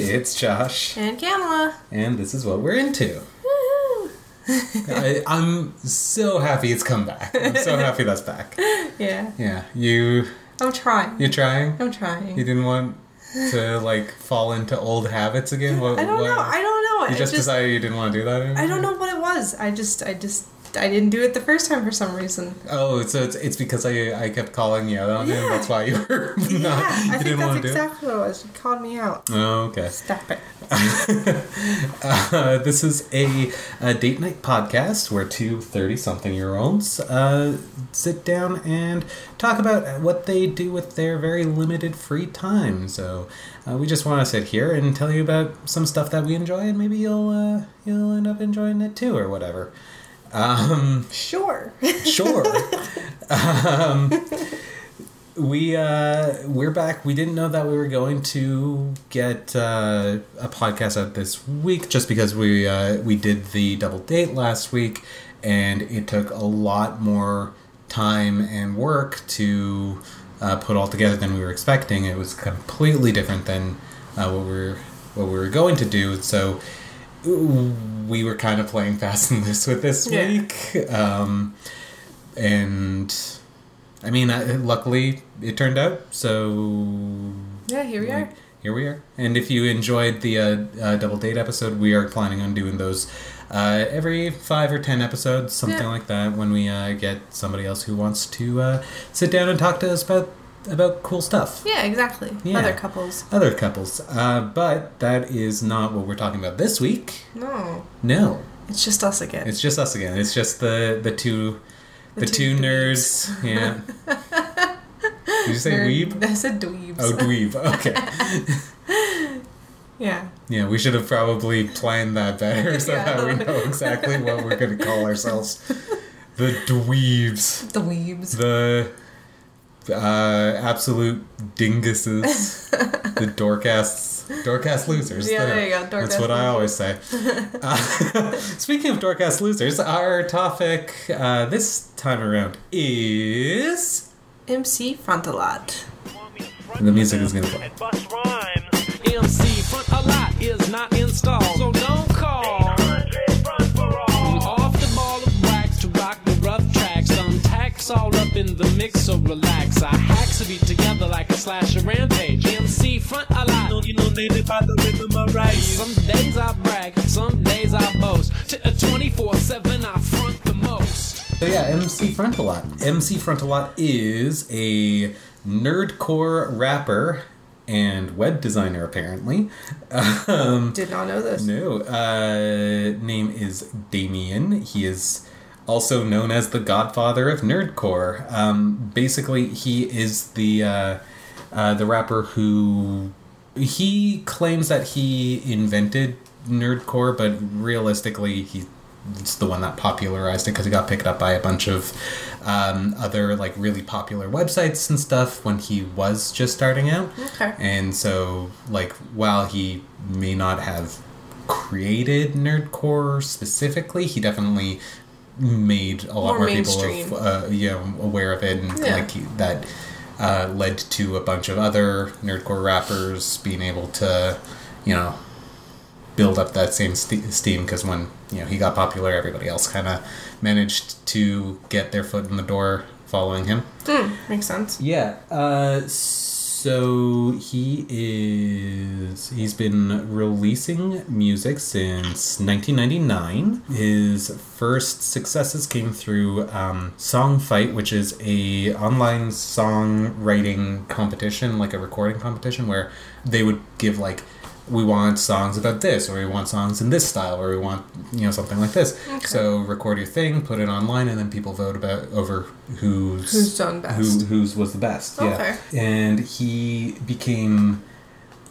It's Josh. And Kamala. And this is what we're into. Woohoo! I'm so happy it's come back. I'm so happy that's back. Yeah. Yeah. I'm trying. You're trying? I'm trying. You didn't want to, like, fall into old habits again? I don't know. I don't know. You just decided you didn't want to do that anymore? I don't know what it was. I didn't do it the first time for some reason. Oh, so it's because I kept calling you out on him. That's why you were not. Yeah, I think that's exactly what it was. You called me out. Oh, okay. Stop it. This is a date night podcast where two 30-something-year-olds sit down and talk about what they do with their very limited free time. So we just want to sit here and tell you about some stuff that we enjoy, and maybe you'll end up enjoying it too, or whatever. Sure. We're back. We didn't know that we were going to get a podcast out this week, just because we did the double date last week, and it took a lot more time and work to put all together than we were expecting. It was completely different than what we were going to do. So we were kind of playing fast and loose with this week. And I mean, luckily it turned out. So yeah, here we are. And if you enjoyed the double date episode, we are planning on doing those every 5 or 10 episodes, something like that, when we get somebody else who wants to sit down and talk to us about cool stuff. Yeah, exactly. Yeah. Other couples. But that is not what we're talking about this week. No. It's just us again. It's just the two... The two nerds. Yeah. Did you say weeb? I said dweebs. Oh, dweeb. Okay. Yeah. Yeah, we should have probably planned that better so that we know exactly what we're going to call ourselves. The dweebs. The... absolute dinguses. The dork-ass losers. Yeah, there you go. That's what I always say. Speaking of dork-ass losers, our topic this time around is MC Frontalot. The music is gonna go. MC Frontalot is not installed, so don't call. All up in the mix, so relax. I hacks a beat together like a slasher rampage. MC Frontalot. You know they live by the rhythm I write. Some days I brag, some days I boast. 24/7 I front the most. So yeah, MC Frontalot. MC Frontalot is a nerdcore rapper and web designer, apparently. Did not know this. No. Name is Damien. He is also known as the Godfather of Nerdcore. Basically, he is the rapper who... He claims that he invented Nerdcore, but realistically, it's the one that popularized it, because it got picked up by a bunch of other, like, really popular websites and stuff when he was just starting out. Okay. And so, like, while he may not have created Nerdcore specifically, he definitely... made a lot more people aware of it, and that led to a bunch of other nerdcore rappers being able to, you know, build up that same steam, because when, you know, he got popular, everybody else kind of managed to get their foot in the door following him. Makes sense. Yeah. So he's been releasing music since 1999. His first successes came through Song Fight, which is a online songwriting competition, like a recording competition, where they would give, like, we want songs about this, or we want songs in this style, or we want, you know, something like this. Okay. So record your thing, put it online, and then people vote over who's done best. Whose was the best. Okay. Yeah. And he became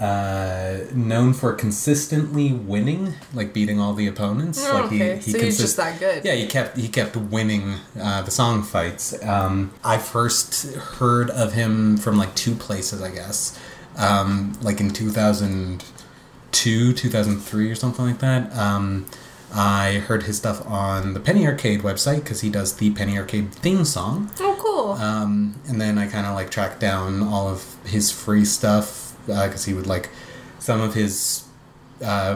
known for consistently winning, like beating all the opponents. Oh, like okay. He so he's just that good. Yeah, he kept winning the song fights. I first heard of him from, like, two places, I guess. Like in 2003 or something like that. I heard his stuff on the Penny Arcade website, because he does the Penny Arcade theme song. Oh, cool. And then I kind of, like, tracked down all of his free stuff, because he would, like, some of his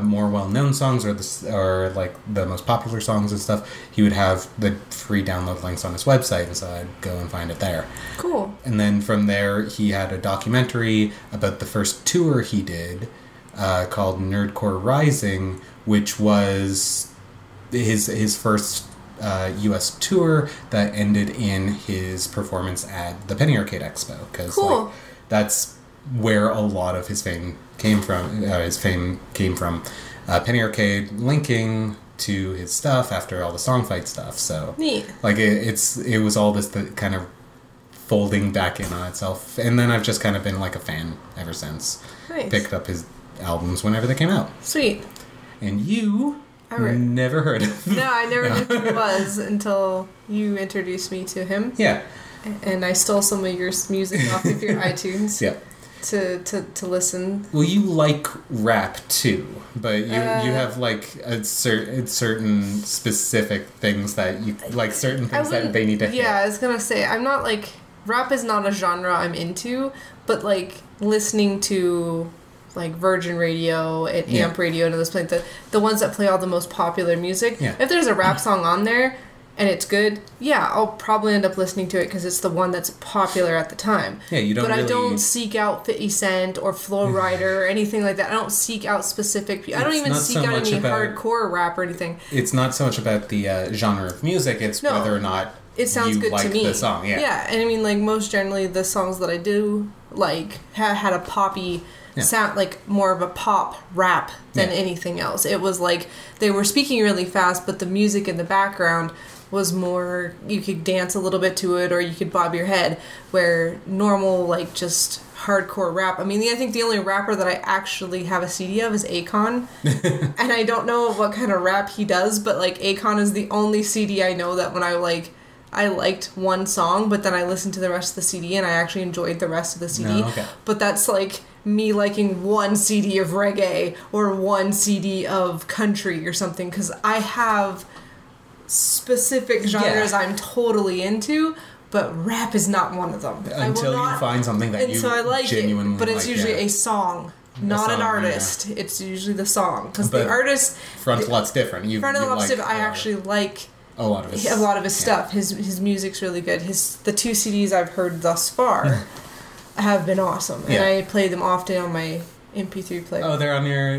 more well-known songs or like the most popular songs and stuff, he would have the free download links on his website, and so I'd go and find it there. Cool. And then from there, he had a documentary about the first tour he did called Nerdcore Rising, which was his first U.S. tour that ended in his performance at the Penny Arcade Expo, because cool. like, that's where a lot of his fame came from. Penny Arcade linking to his stuff after all the Song Fight stuff. So neat. Like it was all this kind of folding back in on itself, and then I've just kind of been like a fan ever since. Nice. Picked up his albums whenever they came out. Sweet. And you never heard of him. No, I never knew who he was until you introduced me to him. Yeah. And I stole some of your music off of your iTunes. Yeah. To listen. Well, you like rap too, but you have like a certain specific things that you like, certain things that they need to hear. Yeah, I was gonna say, I'm not like, rap is not a genre I'm into, but like listening to like Virgin Radio and Amp Radio and those, like the ones that play all the most popular music. Yeah. If there's a rap song on there and it's good, yeah, I'll probably end up listening to it because it's the one that's popular at the time. Yeah, you don't. But really... I don't seek out 50 Cent or Flo Rida or anything like that. I don't seek out specific. I don't even seek out any hardcore rap or anything. It's not so much about the genre of music. It's whether or not it sounds good to me. The song. Yeah. Yeah, and I mean, like most generally, the songs that I do like had a poppy. Yeah. Sound like more of a pop rap than anything else. It was like they were speaking really fast, but the music in the background was more, you could dance a little bit to it or you could bob your head, where normal like just hardcore rap, I mean, I think the only rapper that I actually have a CD of is Akon. And I don't know what kind of rap he does, but like Akon is the only CD I know that when I liked one song, but then I listened to the rest of the CD and I actually enjoyed the rest of the CD. Oh, okay. But that's like me liking one CD of reggae or one CD of country or something, because I have specific genres I'm totally into, but rap is not one of them. Until you find something that you genuinely like. But it's usually a song. Not an artist. Yeah. It's usually the song. Because the artist... Frontalot's different. Frontalot's different. I actually like... A lot of his stuff. His music's really good. The two CDs I've heard thus far have been awesome, and I play them often on my MP3 player. Oh, they're on your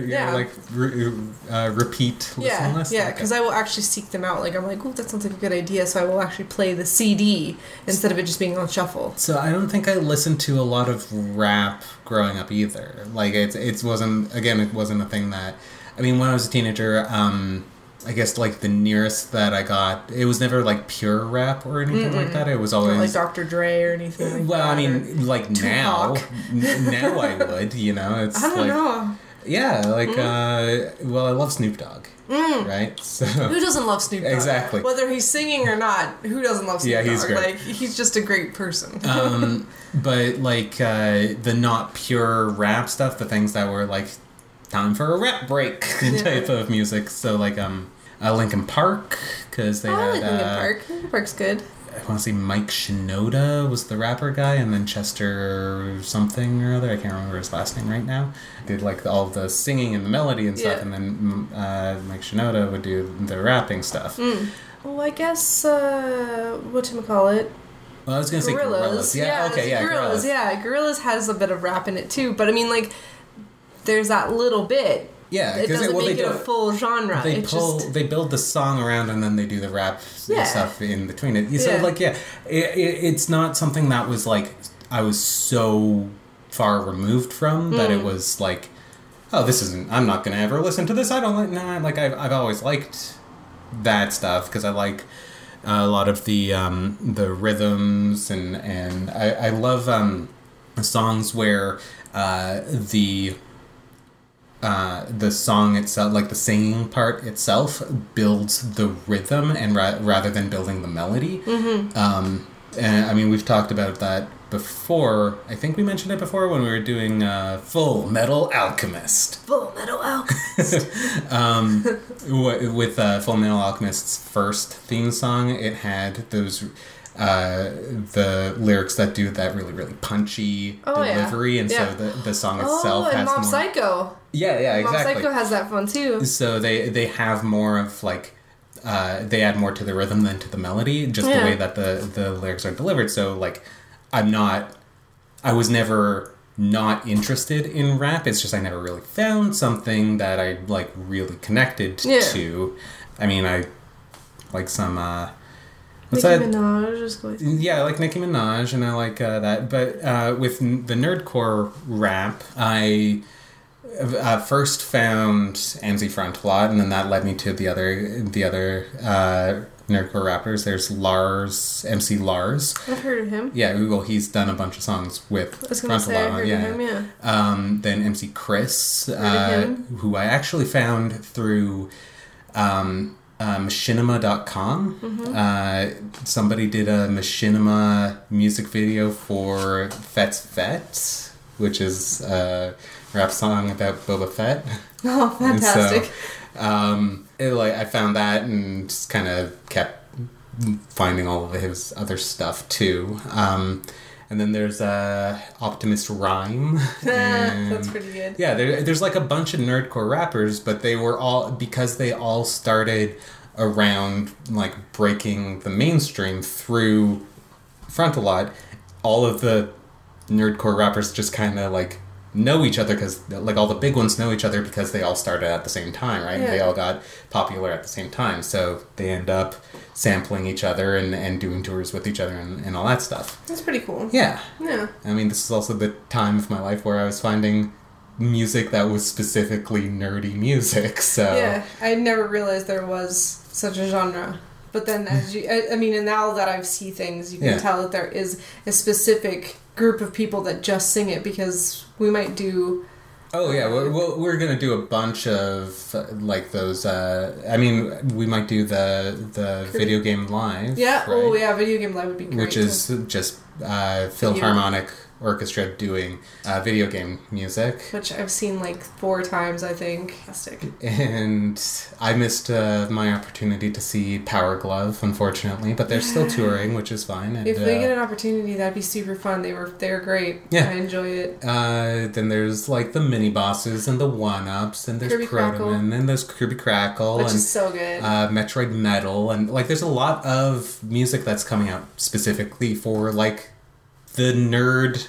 repeat listen list. Yeah, because I will actually seek them out. Like I'm like, oh, that sounds like a good idea, so I will actually play the CD instead of it just being on shuffle. So I don't think I listened to a lot of rap growing up either. Like it wasn't a thing that, I mean, when I was a teenager. I guess, like, the nearest that I got... It was never, like, pure rap or anything like that. It was always... Not like Dr. Dre or anything like that. Well, I mean, like, now. Now I would, you know? It's I don't know. Yeah, like, I love Snoop Dogg, right? So, who doesn't love Snoop Dogg? Exactly. Whether he's singing or not, who doesn't love Snoop Dogg? Yeah, he's great. Like, he's just a great person. But, like, the not pure rap stuff, the things that were, like... Time for a rap break type of music. So, like, Linkin Park, because they had... Linkin Park. Linkin Park's good. I want to say Mike Shinoda was the rapper guy, and then Chester something or other. I can't remember his last name right now. Did, like, all the singing and the melody and stuff, and then Mike Shinoda would do the rapping stuff. Well, I guess, whatchamacallit? Well, I was going to say Gorillaz. Gorillaz. Yeah, Gorillaz has a bit of rap in it, too, but, I mean, like... There's that little bit. Yeah, it doesn't make it a full genre. They build the song around and then they do the rap stuff in between it. So it's not something that was like I was so far removed from that it was like, oh, this isn't. I'm not gonna ever listen to this. I don't like. No, like I've always liked that stuff because I like a lot of the rhythms and I love songs where the song itself, like the singing part itself, builds the rhythm, and rather than building the melody. Mm-hmm. And I mean, we've talked about that before. I think we mentioned it before when we were doing Full Metal Alchemist. Full Metal Alchemist. With Full Metal Alchemist's first theme song, it had those the lyrics that do that really, really punchy delivery. Yeah. And yeah. So the song itself has more... Mob Psycho. Yeah, yeah, exactly. Mob Psycho has that fun, too. So they have more of, like... they add more to the rhythm than to the melody, just the way that the lyrics are delivered. So, like, I was never not interested in rap. It's just I never really found something that I, like, really connected to. I mean, I like some... Nicki Minaj. Yeah, I like Nicki Minaj, and I like that. But with the nerdcore rap, I... first found MC Frontalot, and then that led me to the other nerdcore rappers. There's Lars, MC Lars. I've heard of him. Yeah, well, he's done a bunch of songs with Frontalot. Yeah. Then MC Chris, who I actually found through Machinima.com. Somebody did a Machinima music video for Fett's Fett, which is rap song about Boba Fett. Oh, fantastic. And so, I found that and just kind of kept finding all of his other stuff, too. And then there's Optimus Rhyme. That's pretty good. Yeah, there's like a bunch of nerdcore rappers, but they were all... Because they all started around, like, breaking the mainstream through Frontalot, all of the nerdcore rappers just kind of, like... know each other because, like, all the big ones know each other because they all started at the same time, right? Yeah. They all got popular at the same time, so they end up sampling each other and doing tours with each other and all that stuff. That's pretty cool. Yeah. Yeah. I mean, this is also the time of my life where I was finding music that was specifically nerdy music, so... Yeah, I never realized there was such a genre. But then, as you... I mean, and now that I've seen things, you can tell that there is a specific... group of people that just sing it, because we might do... Oh, yeah. We're going to do a bunch of, like, those... I mean, we might do the Video Game Live. Yeah. Right? Oh, yeah. Video Game Live would be great. Which is just Philharmonic Orchestra doing video game music. Which I've seen, like, 4 times, I think. Fantastic. And I missed my opportunity to see Power Glove, unfortunately, but they're still touring, which is fine. And, if they get an opportunity, that'd be super fun. They're great. Yeah. I enjoy it. Then there's, like, the Mini Bosses and the One-Ups, and there's Protoman, and there's Kirby Crackle. Which is so good. Metroid Metal, and, like, there's a lot of music that's coming out specifically for, like, the nerd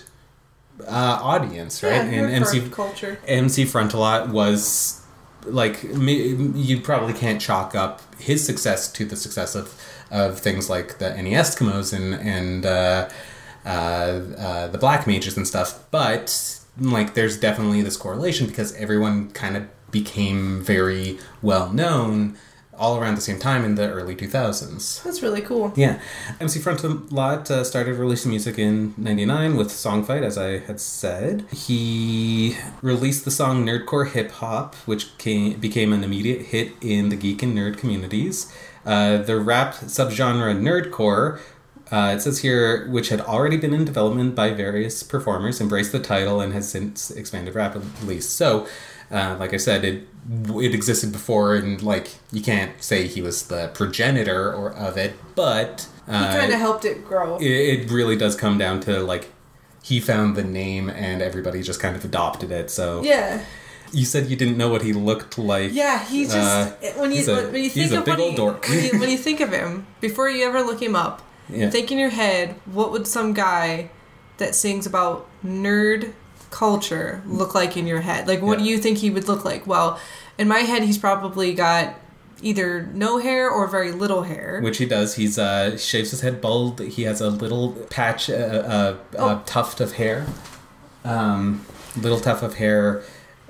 audience, right? Yeah, and MC culture. MC Frontalot was like, you probably can't chalk up his success to the success of things like the NES Eskimos and the Black Mages and stuff, but like there's definitely this correlation because everyone kind of became very well known all around the same time in the early 2000s. That's really cool. Yeah. MC Frontalot started releasing music in 99 with Song Fight, as I had said. He released the song Nerdcore Hip Hop, which became an immediate hit in the geek and nerd communities. The rap subgenre Nerdcore, it says here, which had already been in development by various performers, embraced the title and has since expanded rapidly. So... like I said, it existed before, and like you can't say he was the progenitor of it, but he kind of helped it grow. It really does come down to like he found the name, and everybody just kind of adopted it. So yeah, you said you didn't know what he looked like. Yeah, he just when you think of big old dork. when you think of him before you ever look him up, think in your head, what would some guy that sings about nerd culture look like in your head? Like, what do you think he would look like? Well, in my head, he's probably got either no hair or very little hair. Which he does. He's shaves his head bald. He has a little patch, a tuft of hair. Little tuft of hair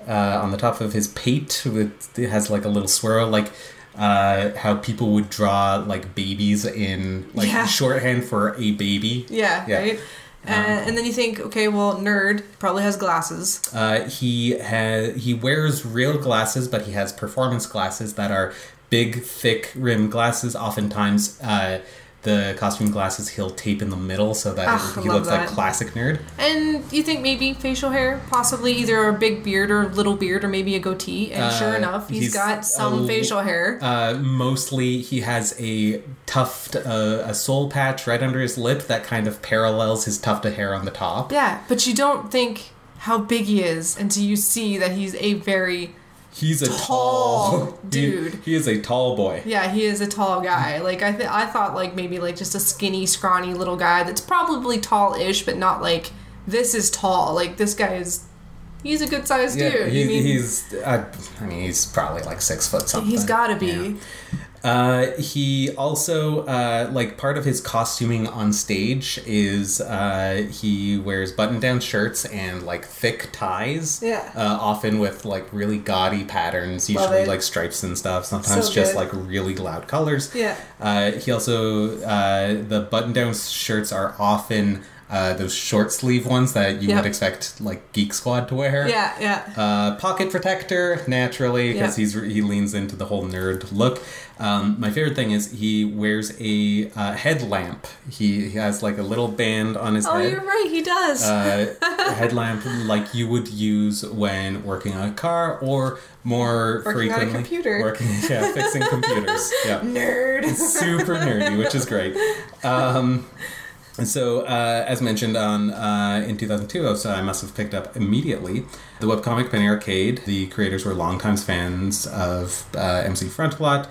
on the top of his pate. It has, like, a little swirl, like... how people would draw, like, babies in, like, shorthand for a baby. Yeah. Right? And then you think, okay, well, nerd probably has glasses. He wears real glasses, but he has performance glasses that are big, thick rim glasses, oftentimes the costume glasses he'll tape in the middle so that he looks like classic nerd. And you think maybe facial hair, possibly either a big beard or little beard or maybe a goatee. And sure enough, he's got some facial hair. Mostly he has a tuft, a soul patch right under his lip that kind of parallels his tuft of hair on the top. Yeah, but you don't think how big he is until you see that he's a very... He's a tall dude. He is a tall boy. Yeah, he is a tall guy. Like, I thought, like, maybe, like, just a skinny, scrawny little guy that's probably tall-ish, but not, like, this is tall. Like, this guy is... He's a good-sized dude. He's probably, like, 6 foot something. He's gotta be. Yeah. He also, like, part of his costuming on stage is, he wears button-down shirts and, like, thick ties. Yeah. Often with, like, really gaudy patterns, usually, like, stripes and stuff, sometimes just, like, really loud colors. Yeah. He also, the button-down shirts are often... those short sleeve ones that you would expect, like, Geek Squad to wear. Yeah, yeah. Pocket protector, naturally, because he leans into the whole nerd look. My favorite thing is he wears a headlamp. He has, like, a little band on his head. Oh, you're right, he does. A headlamp like you would use when working on a car or more working frequently. Working on a computer. Fixing computers. Yeah. Nerd. It's super nerdy, which is great. And so, as mentioned in 2002, so I must have picked up immediately, the webcomic Penny Arcade. The creators were longtime fans of MC Frontalot,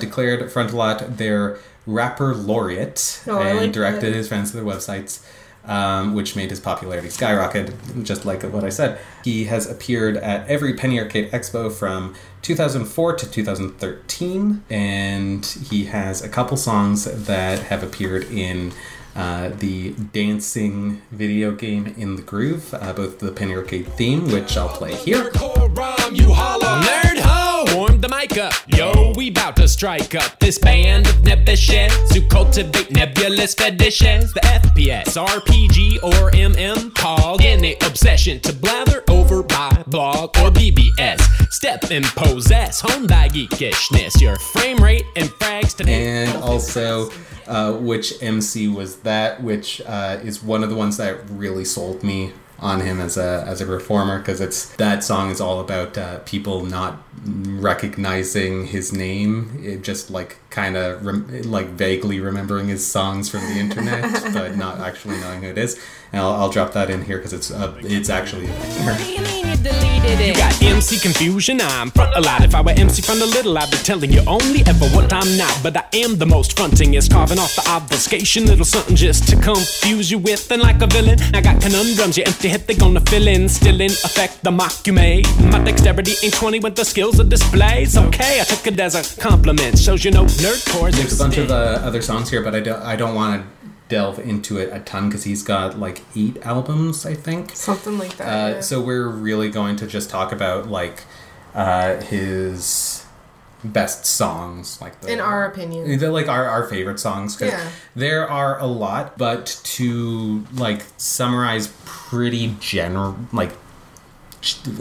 declared Frontalot their rapper laureate, and directed his fans to their websites, which made his popularity skyrocket, just like what I said. He has appeared at every Penny Arcade Expo from 2004 to 2013, and he has a couple songs that have appeared in... the dancing video game In the Groove, both the Penny Arcade theme, which I'll play here. Nerd ho, warm the mic up. Yo, we bout to strike up this band of nebulous who cultivate nebulous fetishes. The FPS, RPG, or MMPOG, and an obsession to blather over by blog or BBS. Step and possess, hone thy geekishness, your frame rate and frags today. And also... which MC was that, which is one of the ones that really sold me on him as a performer, because that song is all about people not recognizing his name, just like kind of vaguely remembering his songs from the internet, but not actually knowing who it is. And I'll drop that in here because it's actually. What do you mean you deleted it? You got MC confusion. I'm Frontalot. If I were MC Frontalot, I'd be telling you only ever what I'm not. But I am the most frontingest, carving off the obfuscation, little something just to confuse you with. And like a villain, I got conundrums. Your empty head, they're gonna fill in, still in effect the mock you made. My dexterity ain't 20 with the skills are displayed. It's okay, I took it as a compliment. Shows you know nerdcore. There's a bunch of other songs here, but I don't want to delve into it a ton because he's got like 8 albums, I think. Something like that. Yeah. So we're really going to just talk about like his best songs, like in our opinion, like our favorite songs. Cause there are a lot, but to like summarize pretty general, like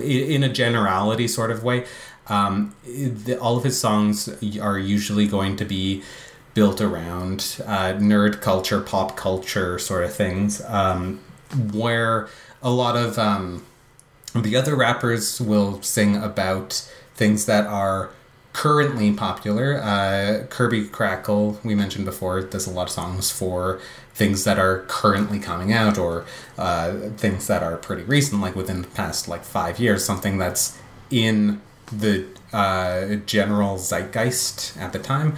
in a generality sort of way, all of his songs are usually going to be built around nerd culture, pop culture sort of things, where a lot of the other rappers will sing about things that are currently popular. Kirby Crackle, we mentioned before, does a lot of songs for things that are currently coming out or things that are pretty recent, like within the past like 5 years, something that's in the general zeitgeist at the time.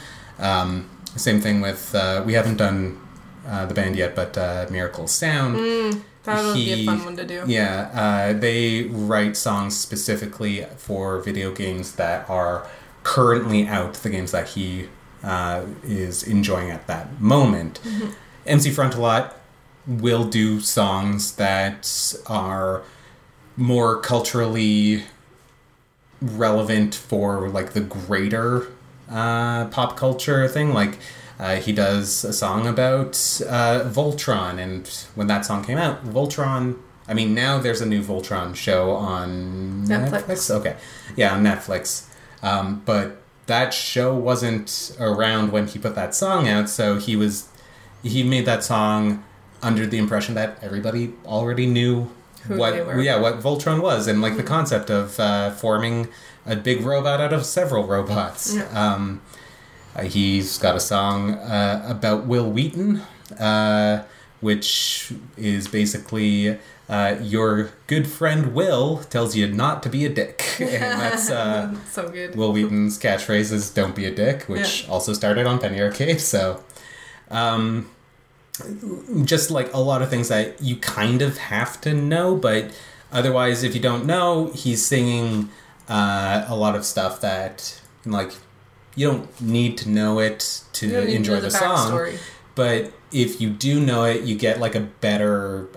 Same thing with, we haven't done the band yet, but Miracle Sound. That would be a fun one to do. Yeah, they write songs specifically for video games that are currently out, the games that he is enjoying at that moment. Mm-hmm. MC Frontalot will do songs that are more culturally relevant for, like, the greater... pop culture thing, like he does a song about Voltron, and when that song came out, Voltron, I mean now there's a new Voltron show on Netflix. Okay, yeah, on Netflix, but that show wasn't around when he put that song out, so he made that song under the impression that everybody already knew what Voltron was, and like the concept of forming a big robot out of several robots. Yeah. He's got a song about Will Wheaton, which is basically your good friend Will tells you not to be a dick. And that's so good. Will Wheaton's catchphrase is "Don't be a dick," which also started on Penny Arcade. So just like a lot of things that you kind of have to know, but otherwise if you don't know, he's singing a lot of stuff that like you don't need to know it to enjoy the song. Backstory. But if you do know it, you get like a better...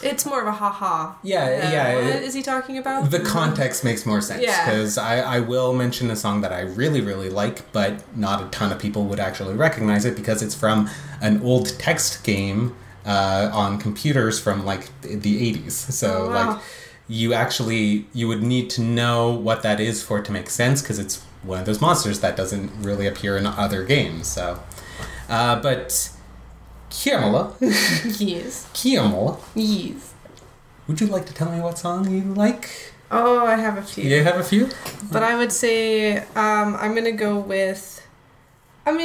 it's more of a ha-ha. Yeah. What is he talking about? The context makes more sense. Because I will mention a song that I really, really like, but not a ton of people would actually recognize it because it's from an old text game on computers from like the 80s. So like you would need to know what that is for it to make sense, because it's one of those monsters that doesn't really appear in other games. So... but Kiamala. Yes. Kiamala. Yes. Would you like to tell me what song you like? Oh, I have a few. You have a few? But I would say I'm gonna go with one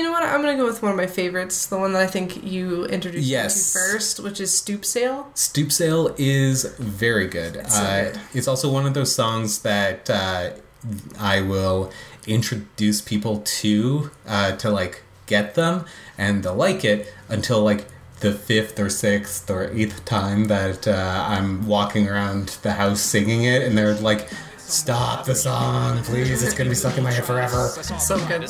of my favorites, the one that I think you introduced me to first, which is Stoop Sail. Stoop Sail is very good. It's, so good. It's also one of those songs that I will introduce people to like get them, and they'll like it until like the 5th or 6th or 8th time that I'm walking around the house singing it, and they're like, "Stop the song, please. It's going to be stuck in my head forever." So good.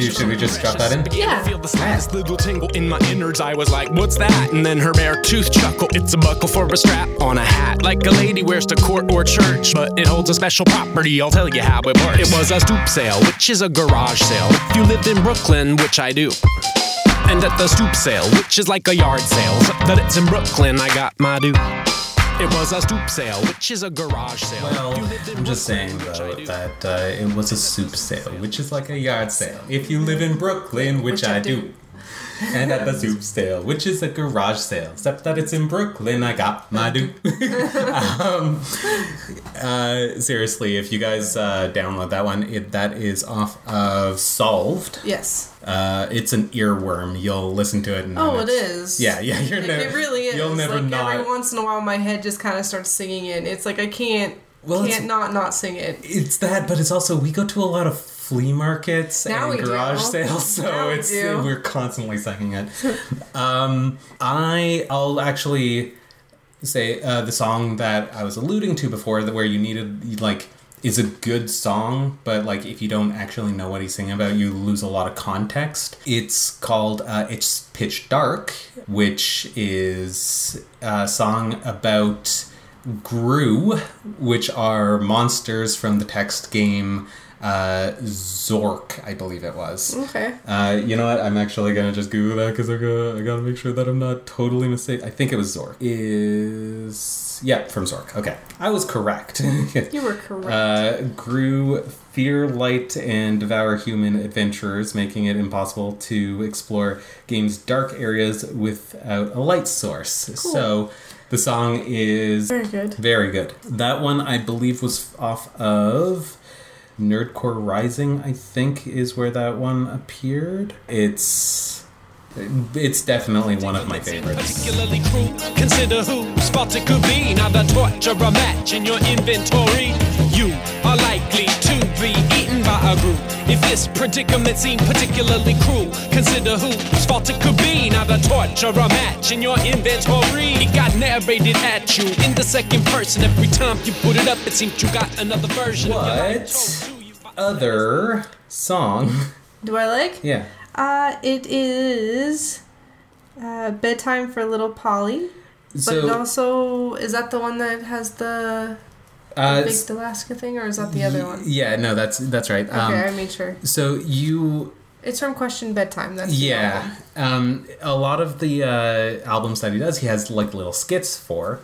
Should we just drop that in? Yeah. Feel the slightest little tingle in my innards. I was like, "What's that?" And then her bare tooth chuckle. It's a buckle for a strap on a hat, like a lady wears to court or church. But it holds a special property. I'll tell you how it works. It was a stoop sale, which is a garage sale. If you lived in Brooklyn, which I do. And at the stoop sale, which is like a yard sale. So that it's in Brooklyn, I got my due. It was a stoop sale, which is a garage sale. Well, I'm just saying, though, that it was a stoop sale, which is like a yard sale. If you live in Brooklyn, which I do. And at the stoop sale, which is a garage sale. Except that it's in Brooklyn, I got my due. Seriously, if you guys download that one, that is off of Solved. Yes. It's an earworm. You'll listen to it. And it is. Yeah. It really is. You'll never like, not. Every once in a while, my head just kind of starts singing it. It's like I can't not sing it. It's that, but it's also we go to a lot of flea markets and garage sales, so we're constantly singing it. I'll actually say the song that I was alluding to before, where you needed like. Is a good song, but like if you don't actually know what he's singing about, you lose a lot of context. It's called It's Pitch Dark, which is a song about Gru, which are monsters from the text game Zork, I believe it was. Okay. You know what? I'm actually going to just Google that because I got to make sure that I'm not totally mistaken. I think it was Zork. From Zork. Okay. I was correct. You were correct. Gru fear light and devour human adventurers, making it impossible to explore game's dark areas without a light source. Cool. So the song is... Very good. Very good. That one, I believe, was off of... Nerdcore Rising, I think, is where that one appeared. It's definitely one of my favorites. Particularly cruel, consider who spots it could be. Now the torture a match in your inventory. You are likely to be eaten by a group. If this predicament seemed particularly cruel, consider who spots it could be. Now the torture a match in your inventory. It got narrated at you in the second person. Every time you put it up, it seemed you got another version. What other song do I like? Yeah. It is Bedtime for Little Polly, but it also, is that the one that has the big Alaska thing, or is that the other one? Yeah, no, that's right. Okay, I made sure. So it's from Question Bedtime, that's the album. A lot of the albums that he does, he has like little skits for,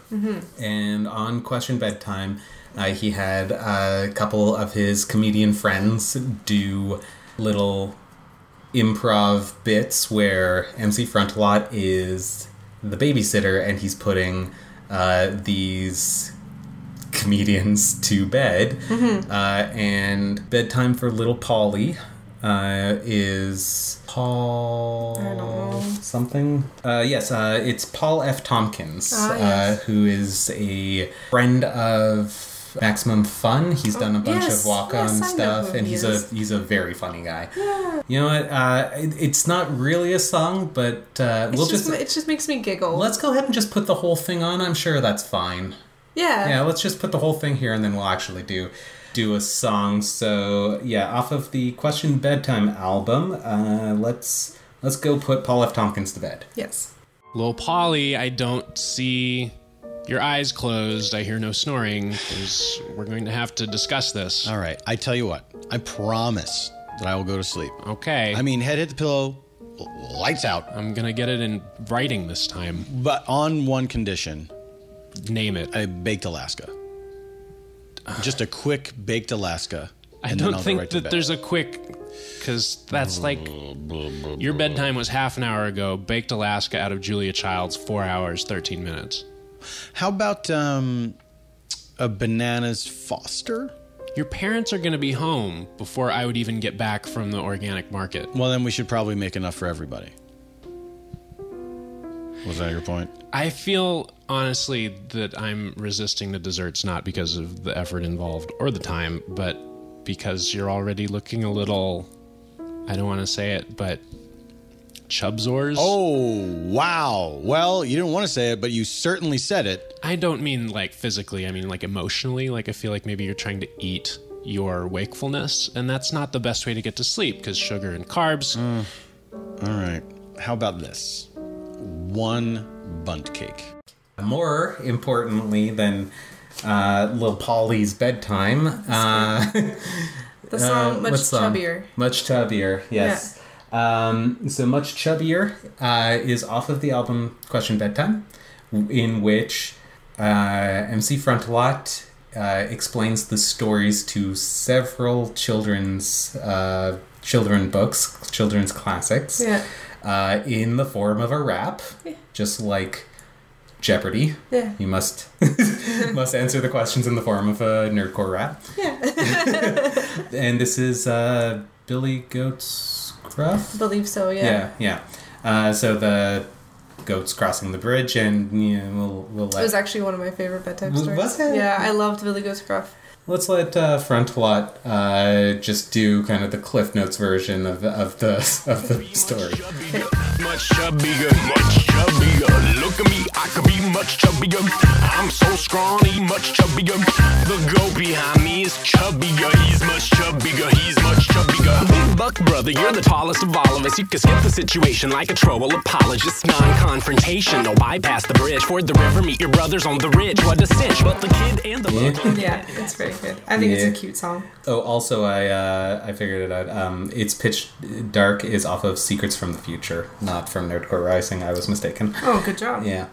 and on Question Bedtime, He had a couple of his comedian friends do little improv bits where MC Frontalot is the babysitter and he's putting these comedians to bed. Mm-hmm. And Bedtime for Little Polly is Paul... I don't know. Something? Yes, it's Paul F. Tompkins, yes. Who is a friend of Maximum Fun. He's done a bunch of walk-on stuff, and he's a very funny guy. Yeah. You know what? It's not really a song, but it just makes me giggle. Let's go ahead and just put the whole thing on. I'm sure that's fine. Yeah. Yeah. Let's just put the whole thing here, and then we'll actually do a song. So yeah, off of the Question Bedtime album, let's go put Paul F. Tompkins to bed. Yes. Lil Polly, I don't see. Your eyes closed, I hear no snoring, because we're going to have to discuss this. All right, I tell you what, I promise that I will go to sleep. Okay. I mean, head hit the pillow, lights out. I'm going to get it in writing this time. But on one condition. Name it. A baked Alaska. Just a quick baked Alaska. I don't think that there's a quick, because that's like, your bedtime was half an hour ago, baked Alaska out of Julia Child's 4 hours, 13 minutes. How about a Bananas Foster? Your parents are going to be home before I would even get back from the organic market. Well, then we should probably make enough for everybody. Was that your point? I feel, honestly, that I'm resisting the desserts not because of the effort involved or the time, but because you're already looking a little, I don't want to say it, but... Chubzors. Oh, wow. Well, you didn't want to say it, but you certainly said it. I don't mean like physically. I mean like emotionally. Like I feel like maybe you're trying to eat your wakefulness, and that's not the best way to get to sleep because sugar and carbs. All right. How about this? One bundt cake. More importantly than Lil Polly's bedtime. The song Much Chubbier. Much Chubbier, yes. Yeah. So Much Chubbier is off of the album Question Bedtime, in which MC Frontalot explains the stories to several children's books, children's classics, in the form of a rap, just like Jeopardy. Yeah. You must answer the questions in the form of a nerdcore rap. Yeah. And this is Billy Goat's Gruff? I believe so, yeah. So the goat's crossing the bridge, and we'll let... It was actually one of my favorite bedtime stories. Was it? Yeah, I loved Billy Goat's Gruff. Let's let Frontalot just do kind of the Cliff Notes version of the story. Much chubbier, much chubbier. Look at me, I could be much chubbier. I'm so scrawny, much chubbier. The goat behind me is chubbier. He's much chubbier, he's much chubbier. Big buck brother, you're the tallest of all of us. You can skip the situation like a troll apologist. Non-confrontational, bypass the bridge, ford the river, meet your brothers on the ridge. What a cinch, but the kid and the look. Yeah, it's very good. I think it's a cute song. Oh, also, I figured it out. It's Pitch Dark is off of Secrets from the Future, not from Nerdcore Rising. I was mistaken. Oh, good job. Yeah.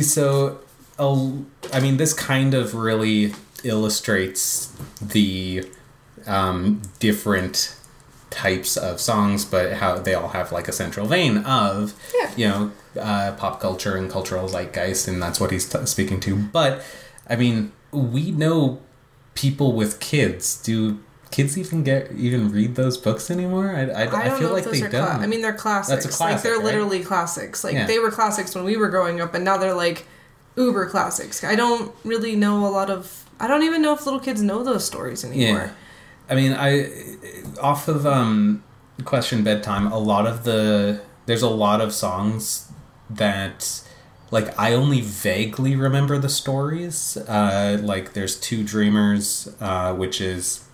So, I mean, this kind of really illustrates the different types of songs, but how they all have like a central vein of, pop culture and cultural zeitgeist, and that's what he's speaking to. But, I mean, we know people with kids. Do kids even read those books anymore? I don't feel know like if those they are don't. I mean, they're classics. That's a classic, like they're literally classics. Like they were classics when we were growing up, and now they're like uber classics. I don't really know I don't even know if little kids know those stories anymore. Yeah. I mean, off of Question Bedtime, there's a lot of songs that. Like, I only vaguely remember the stories. Like, there's Two Dreamers, which is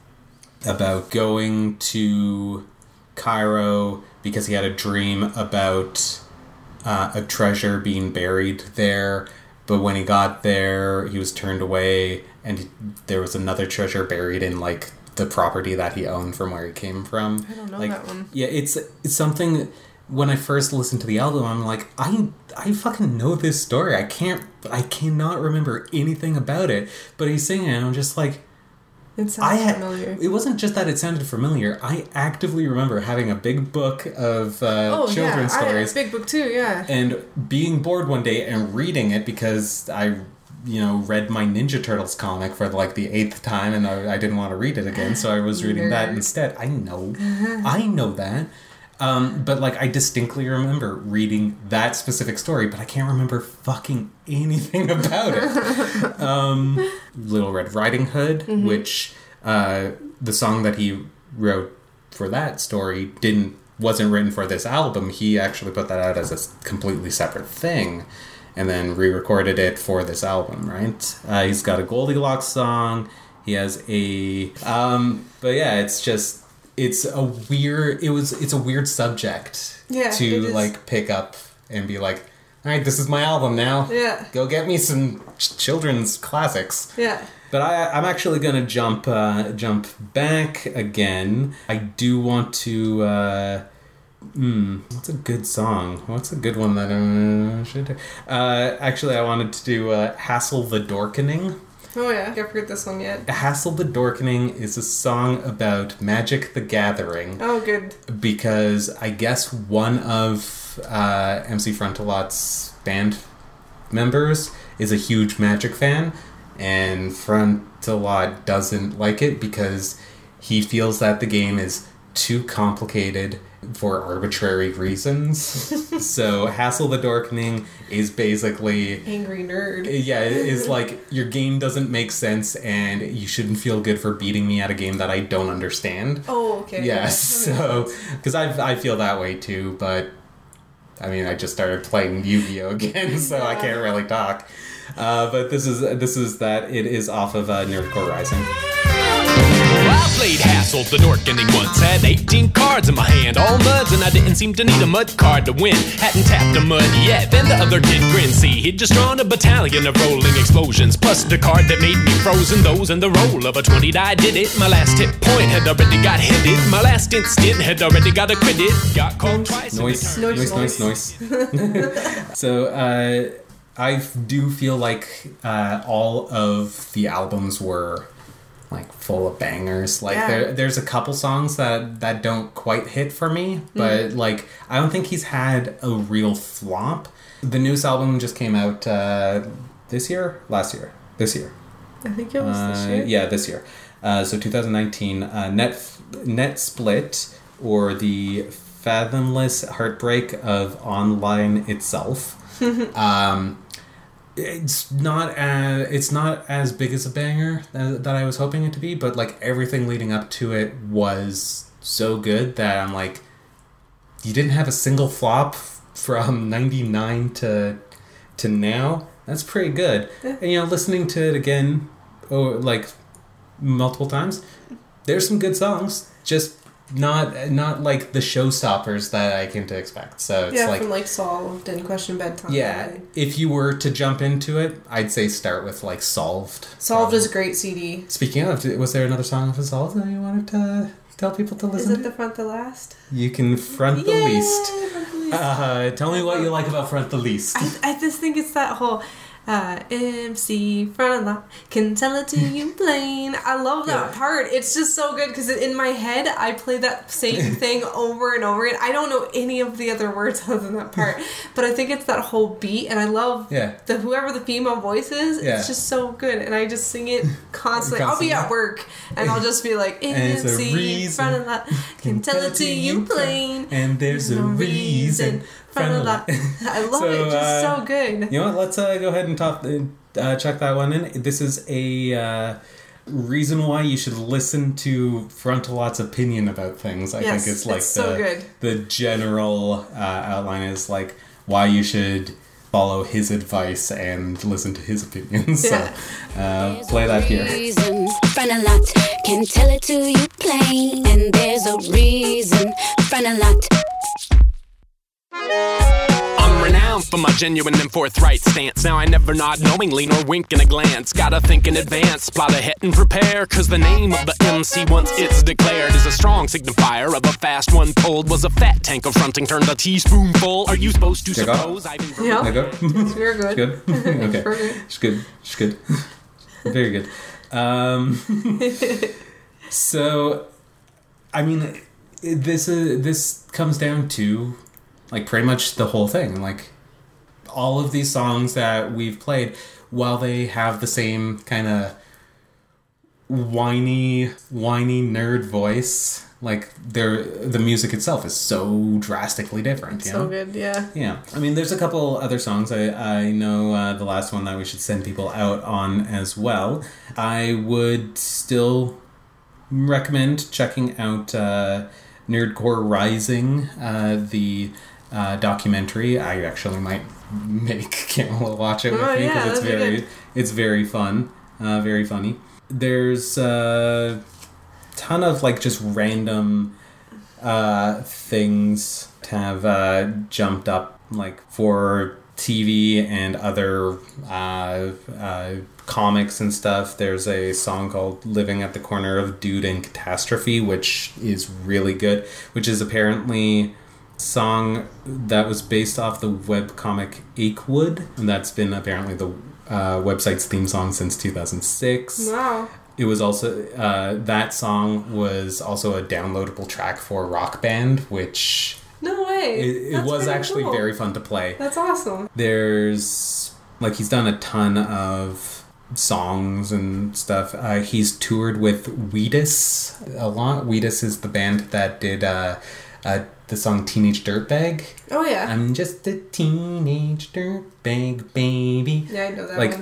about going to Cairo because he had a dream about a treasure being buried there. But when he got there, he was turned away, and there was another treasure buried in, like, the property that he owned from where he came from. I don't know that one. Yeah, it's something... when I first listened to the album, I'm like, I fucking know this story. I cannot remember anything about it. But he's singing it, and I'm just like, it sounds familiar. It wasn't just that it sounded familiar. I actively remember having a big book of children's stories. I had a big book too, yeah. And being bored one day and reading it because I, you know, read my Ninja Turtles comic for like the 8th time, and I didn't want to read it again, so I was reading that instead. I know that. But, like, I distinctly remember reading that specific story, but I can't remember fucking anything about it. Little Red Riding Hood, mm-hmm. which the song that he wrote for that story wasn't written for this album. He actually put that out as a completely separate thing and then re-recorded it for this album, right? He's got a Goldilocks song. He has a... but, yeah, it's just... It's a weird subject to like pick up and be like, all right, this is my album now. Yeah. Go get me some children's classics. Yeah. But I'm actually gonna jump back again. I do want to. What's a good song? What's a good one that I should do? Actually, I wanted to do "Hassle the Dorkening." Oh yeah, I can't forget this one yet. Hassle the Dorkening is a song about Magic the Gathering. Oh, good. Because I guess one of MC Frontalot's band members is a huge Magic fan, and Frontalot doesn't like it because he feels that the game is too complicated for arbitrary reasons. So Hassle the Dorkening is basically... Angry nerd. Yeah, it is like, your game doesn't make sense and you shouldn't feel good for beating me at a game that I don't understand. Oh, okay. Yes, yeah, so... Because I feel that way too, but... I mean, I just started playing Yu-Gi-Oh! Again, so yeah. I can't really talk. But this is that. It is off of Nerdcore Rising. I played Hassle the Dorkening once. Had 18 cards in my hand, all muds, and I didn't seem to need a mud card to win. Hadn't tapped a mud yet, then the other kid grinned. See, he'd just drawn a battalion of rolling explosions, plus the card that made me frozen. Those and the roll of a 20 die did it. My last hit point had already got headed. My last instant had already got acquitted. Got called twice. Noise. So, I do feel like all of the albums were... like full of bangers. Like there's a couple songs that don't quite hit for me, but like I don't think he's had a real flop. The newest album just came out this year. I think it was this year. Yeah, this year. So 2019, Net Split, or the fathomless heartbreak of online itself. It's not as big as a banger that I was hoping it to be, but like everything leading up to it was so good that I'm like, you didn't have a single flop from 99 to now. That's pretty good. And you know, listening to it again, like multiple times, there's some good songs, just not like the showstoppers that I came to expect. So it's like from like Solved and Question Bedtime. Yeah, if you were to jump into it, I'd say start with like Solved. Solved is a great CD. Speaking of, was there another song of Solved that you wanted to tell people to listen to? Is it the Front the Last? You can front the least. Front the least. Tell me what you like about Front the Least. I just think it's that whole. MC Frontalot can tell it to you plain. I love that part. It's just so good because in my head, I play that same thing over and over again. I don't know any of the other words other than that part, but I think it's that whole beat, and I love whoever the female voice is. Yeah. It's just so good, and I just sing it constantly. I'll be at work, and I'll just be like, MC Frontalot can tell it to you plain. And there's a reason. I love it. Just so good. You know what? Let's go ahead and check that one in. This is a reason why you should listen to Frontalot's opinion about things. I think it's like the general outline is like why you should follow his advice and listen to his opinions. So play that here. Frontalot can tell it to you plain, and there's a reason. Frontalot. I'm renowned known for my genuine and forthright stance. Now I never nod knowingly nor wink in a glance. Gotta think in advance, plot ahead and prepare, cause the name of the MC once it's declared is a strong signifier of a fast one pulled. Was a fat tank confronting turned a teaspoon full. Are you supposed to suppose I've been... Yeah, I go? We're good. Good. Okay. It's good. It's good. Very good. So, I mean, this comes down to, like, pretty much the whole thing. Like, all of these songs that we've played, while they have the same kind of whiny nerd voice, like, the music itself is so drastically different. You know? So good, yeah. Yeah. I mean, there's a couple other songs. I know the last one that we should send people out on as well. I would still recommend checking out Nerdcore Rising, the documentary. I actually might make Camilla watch it with me because it's very fun, very funny. There's ton of, like, just random things have jumped up, like, for TV and other comics and stuff. There's a song called Living at the Corner of Dude and Catastrophe, which is really good, which is apparently a song that was based off the webcomic Akewood, and that's been apparently the website's theme song since 2006. Wow. It was also, that song was also a downloadable track for Rock Band, which... No way! It was actually cool. Very fun to play. That's awesome. There's, like, he's done a ton of songs and stuff. He's toured with Weetus a lot. Weetus is the band that did the song Teenage Dirtbag. Oh, yeah. I'm just a teenage dirtbag, baby. Yeah, I know that one.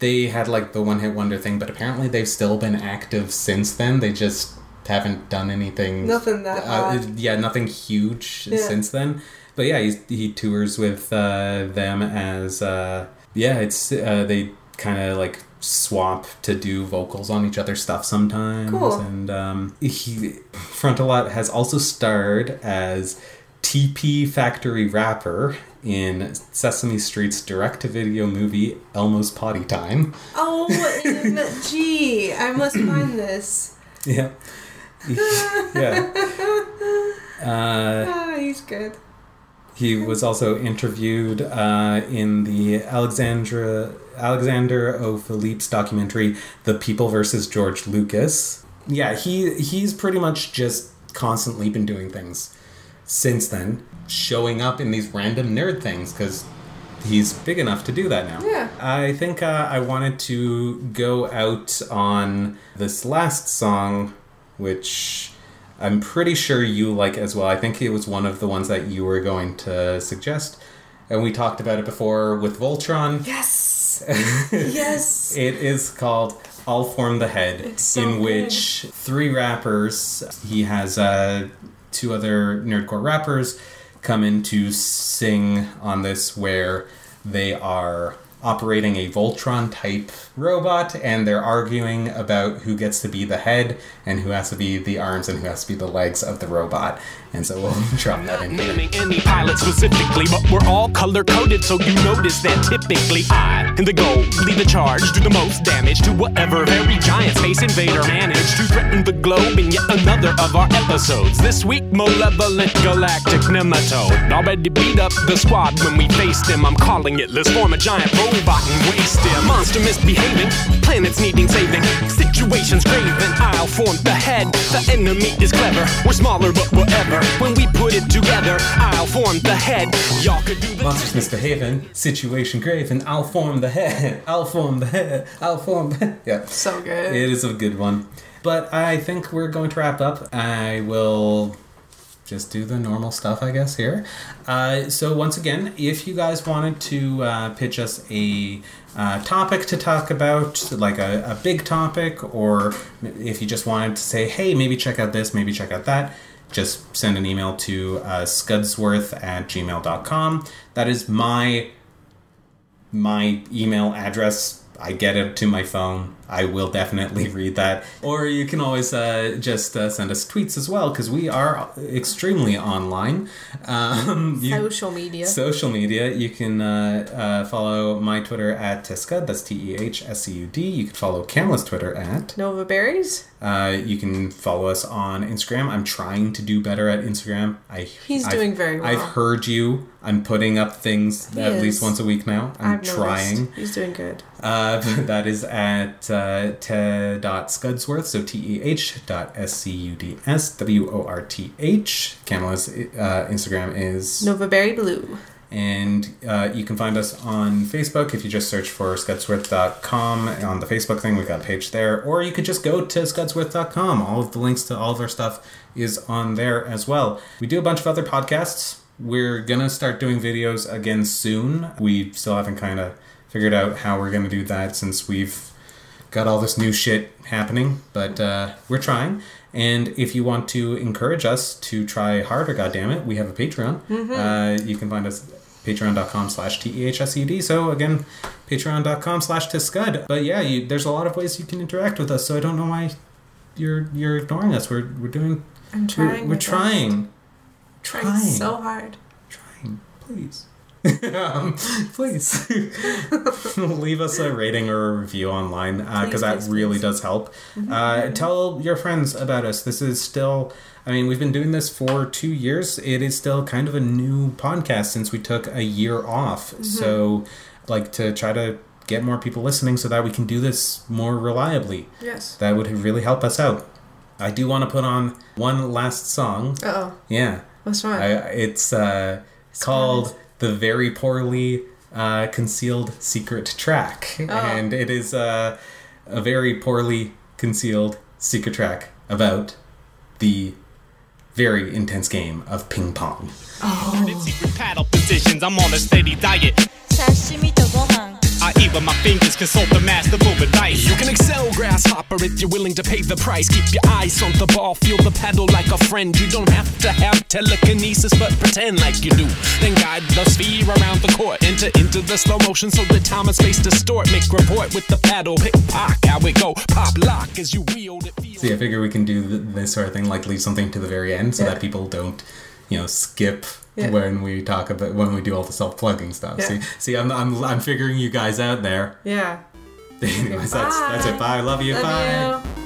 They had, like, the one-hit wonder thing, but apparently they've still been active since then. They just haven't done anything. Nothing that odd. Yeah, nothing huge since then. But yeah, he tours with them as... it's they kind of, like, swap to do vocals on each other's stuff sometimes. Cool. And Frontalot has also starred as TP Factory Rapper in Sesame Street's direct-to-video movie Elmo's Potty Time. Oh, gee, I must find this. Yeah. Yeah. He's good. He was also interviewed in the Alexander O. Philippe's documentary The People vs. George Lucas. Yeah, he's pretty much just constantly been doing things since then, showing up in these random nerd things because he's big enough to do that now. Yeah. I think I wanted to go out on this last song, which I'm pretty sure you like as well. I think it was one of the ones that you were going to suggest. And we talked about it before with Voltron. Yes! Yes! It is called I'll Form the Head, which three rappers, he has two other nerdcore rappers, come in to sing on this where they are operating a Voltron-type robot, and they're arguing about who gets to be the head, and who has to be the arms, and who has to be the legs of the robot. And so we'll drop that in here. Naming any pilot specifically, but we're all color-coded, so you notice that typically I, in the goal, lead the charge, do the most damage to whatever very giant space invader managed to threaten the globe in yet another of our episodes. This week, malevolent galactic nematode already beat up the squad when we faced him. I'm calling it, let's form a giant robot and waste him. Monster misbehaving, planets needing saving, situations graven. I'll form the head. The enemy is clever. We're smaller, but we're ever. When we put it together, I'll form the head. Y'all could do the monsters misbehaving, situation graven. I'll form the head. I'll form the head. I'll form the head. Yeah. So good. It is a good one. But I think we're going to wrap up. I will just do the normal stuff, I guess, here. So once again, if you guys wanted to pitch us a topic to talk about, like a big topic, or if you just wanted to say, hey, maybe check out this, maybe check out that, just send an email to scudsworth@gmail.com. That is my email address I get it to my phone, I will definitely read that. Or you can always just send us tweets as well, because we are extremely online. Social media. You can follow my Twitter at Tescud, that's TEHSCUD. You can follow Camla's Twitter at Nova Berries. You can follow us on Instagram. I'm trying to do better at Instagram. He's doing very well. I've heard you. I'm putting up things at least once a week now. I'm trying. Noticed. He's doing good. That is at te.scudsworth, so TEH.SCUDSWORTH. Camela's Instagram is NovaBerryBlue. And you can find us on Facebook if you just search for scudsworth.com. On the Facebook thing, we've got a page there. Or you could just go to scudsworth.com. All of the links to all of our stuff is on there as well. We do a bunch of other podcasts. We're going to start doing videos again soon. We still haven't kind of figured out how we're going to do that since we've got all this new shit happening. But we're trying. And if you want to encourage us to try harder, goddammit, we have a Patreon. Mm-hmm. You can find us patreon.com/TEHSCUD. So again, patreon.com/tescud. But yeah, there's a lot of ways you can interact with us. So I don't know why you're ignoring us. We're doing. I'm trying. We're trying so hard. Trying, please. Please leave us a rating or a review online because that really does help. Mm-hmm. Tell your friends about us. This is still, I mean, we've been doing this for 2 years. It is still kind of a new podcast since we took a year off. Mm-hmm. So, like, to try to get more people listening so that we can do this more reliably. Yes. That would really help us out. I do want to put on one last song. Uh-oh. Yeah. What's wrong? It's called... Nice. The very poorly concealed secret track. Oh. And it is a very poorly concealed secret track about the very intense game of ping pong. Oh. Secret paddle positions. I'm on a steady diet. Sashimi to gohan. I eat with my fingers, consult the master over dice. You can excel, grasshopper, if you're willing to pay the price. Keep your eyes on the ball, feel the pedal like a friend. You don't have to have telekinesis, but pretend like you do. Then guide the sphere around the court. Enter into the slow motion so the time and space distort. Make report with the paddle, pick pock, how it go. Pop lock as you wield it. See, I figure we can do this sort of thing, like leave something to the very end so that people don't, skip... Yeah. When we talk about when we do all the self-plugging stuff, yeah. See, I'm figuring you guys out there. Yeah. Anyways, okay, that's it. Bye. Love you. Bye.